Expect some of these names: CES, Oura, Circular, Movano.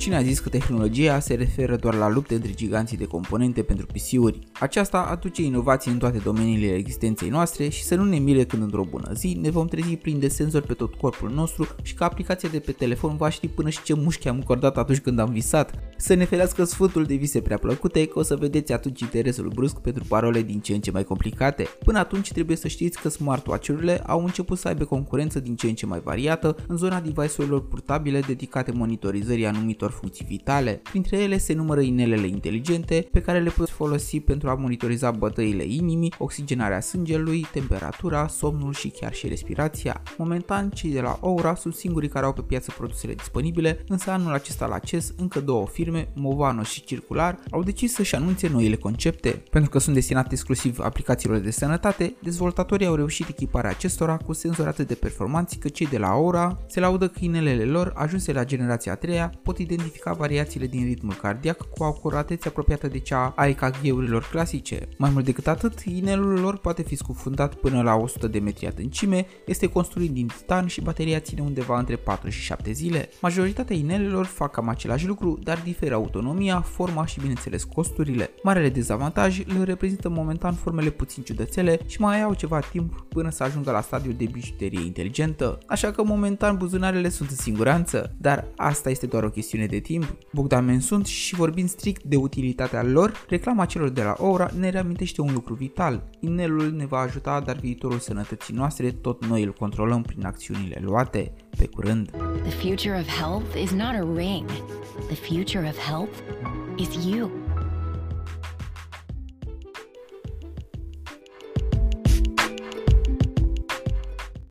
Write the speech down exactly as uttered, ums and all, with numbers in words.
Cine a zis că tehnologia se referă doar la lupte între giganții de componente pentru P C-uri? Aceasta aduce inovații în toate domeniile existenței noastre și să nu ne mire când într-o bună zi ne vom trezi plini de senzori pe tot corpul nostru și că aplicația de pe telefon va ști până și ce mușchi am încordat atunci când am visat. Să ne ferească sfântul de vise prea plăcute, că o să vedeți atunci interesul brusc pentru parole din ce în ce mai complicate. Până atunci trebuie să știți că smartwatch-urile au început să aibă concurență din ce în ce mai variată în zona device-urilor portabile dedicate monitorizării anumitor funcții vitale. Printre ele se numără inelele inteligente pe care le poți folosi pentru a monitoriza bătăile inimii, oxigenarea sângelui, temperatura, somnul și chiar și respirația. Momentan, cei de la Oura sunt singurii care au pe piață produsele disponibile, însă anul acesta la C E S încă două firme, Movano și Circular, au decis să-și anunțe noile concepte. Pentru că sunt destinate exclusiv aplicațiilor de sănătate, dezvoltatorii au reușit echiparea acestora cu senzori atât de performanți că cei de la Oura se laudă că inelele lor, ajunse la generația a treia, pot identifica variațiile din ritmul cardiac cu o acuratețe apropiată de cea a E K G-urilor clasice. Mai mult decât atât, inelul lor poate fi scufundat până la o sută de metri adâncime, este construit din titan și bateria ține undeva între patru și șapte zile. Majoritatea inelelor fac cam același lucru, dar diferă autonomia, forma și bineînțeles costurile. Marele dezavantaj le reprezintă momentan formele puțin ciudățele și mai au ceva timp până să ajungă la stadiul de bijuterie inteligentă, așa că momentan buzunarele sunt în siguranță, dar asta este doar o chestiune de timp. Bogdamen sunt și vorbind strict de utilitatea lor, reclama celor de la Oura ne reamintește un lucru vital. Inelul ne va ajuta, dar viitorul sănătății noastre tot noi îl controlăm prin acțiunile luate. Pe curând! The future of health is not a ring. The future of health is you.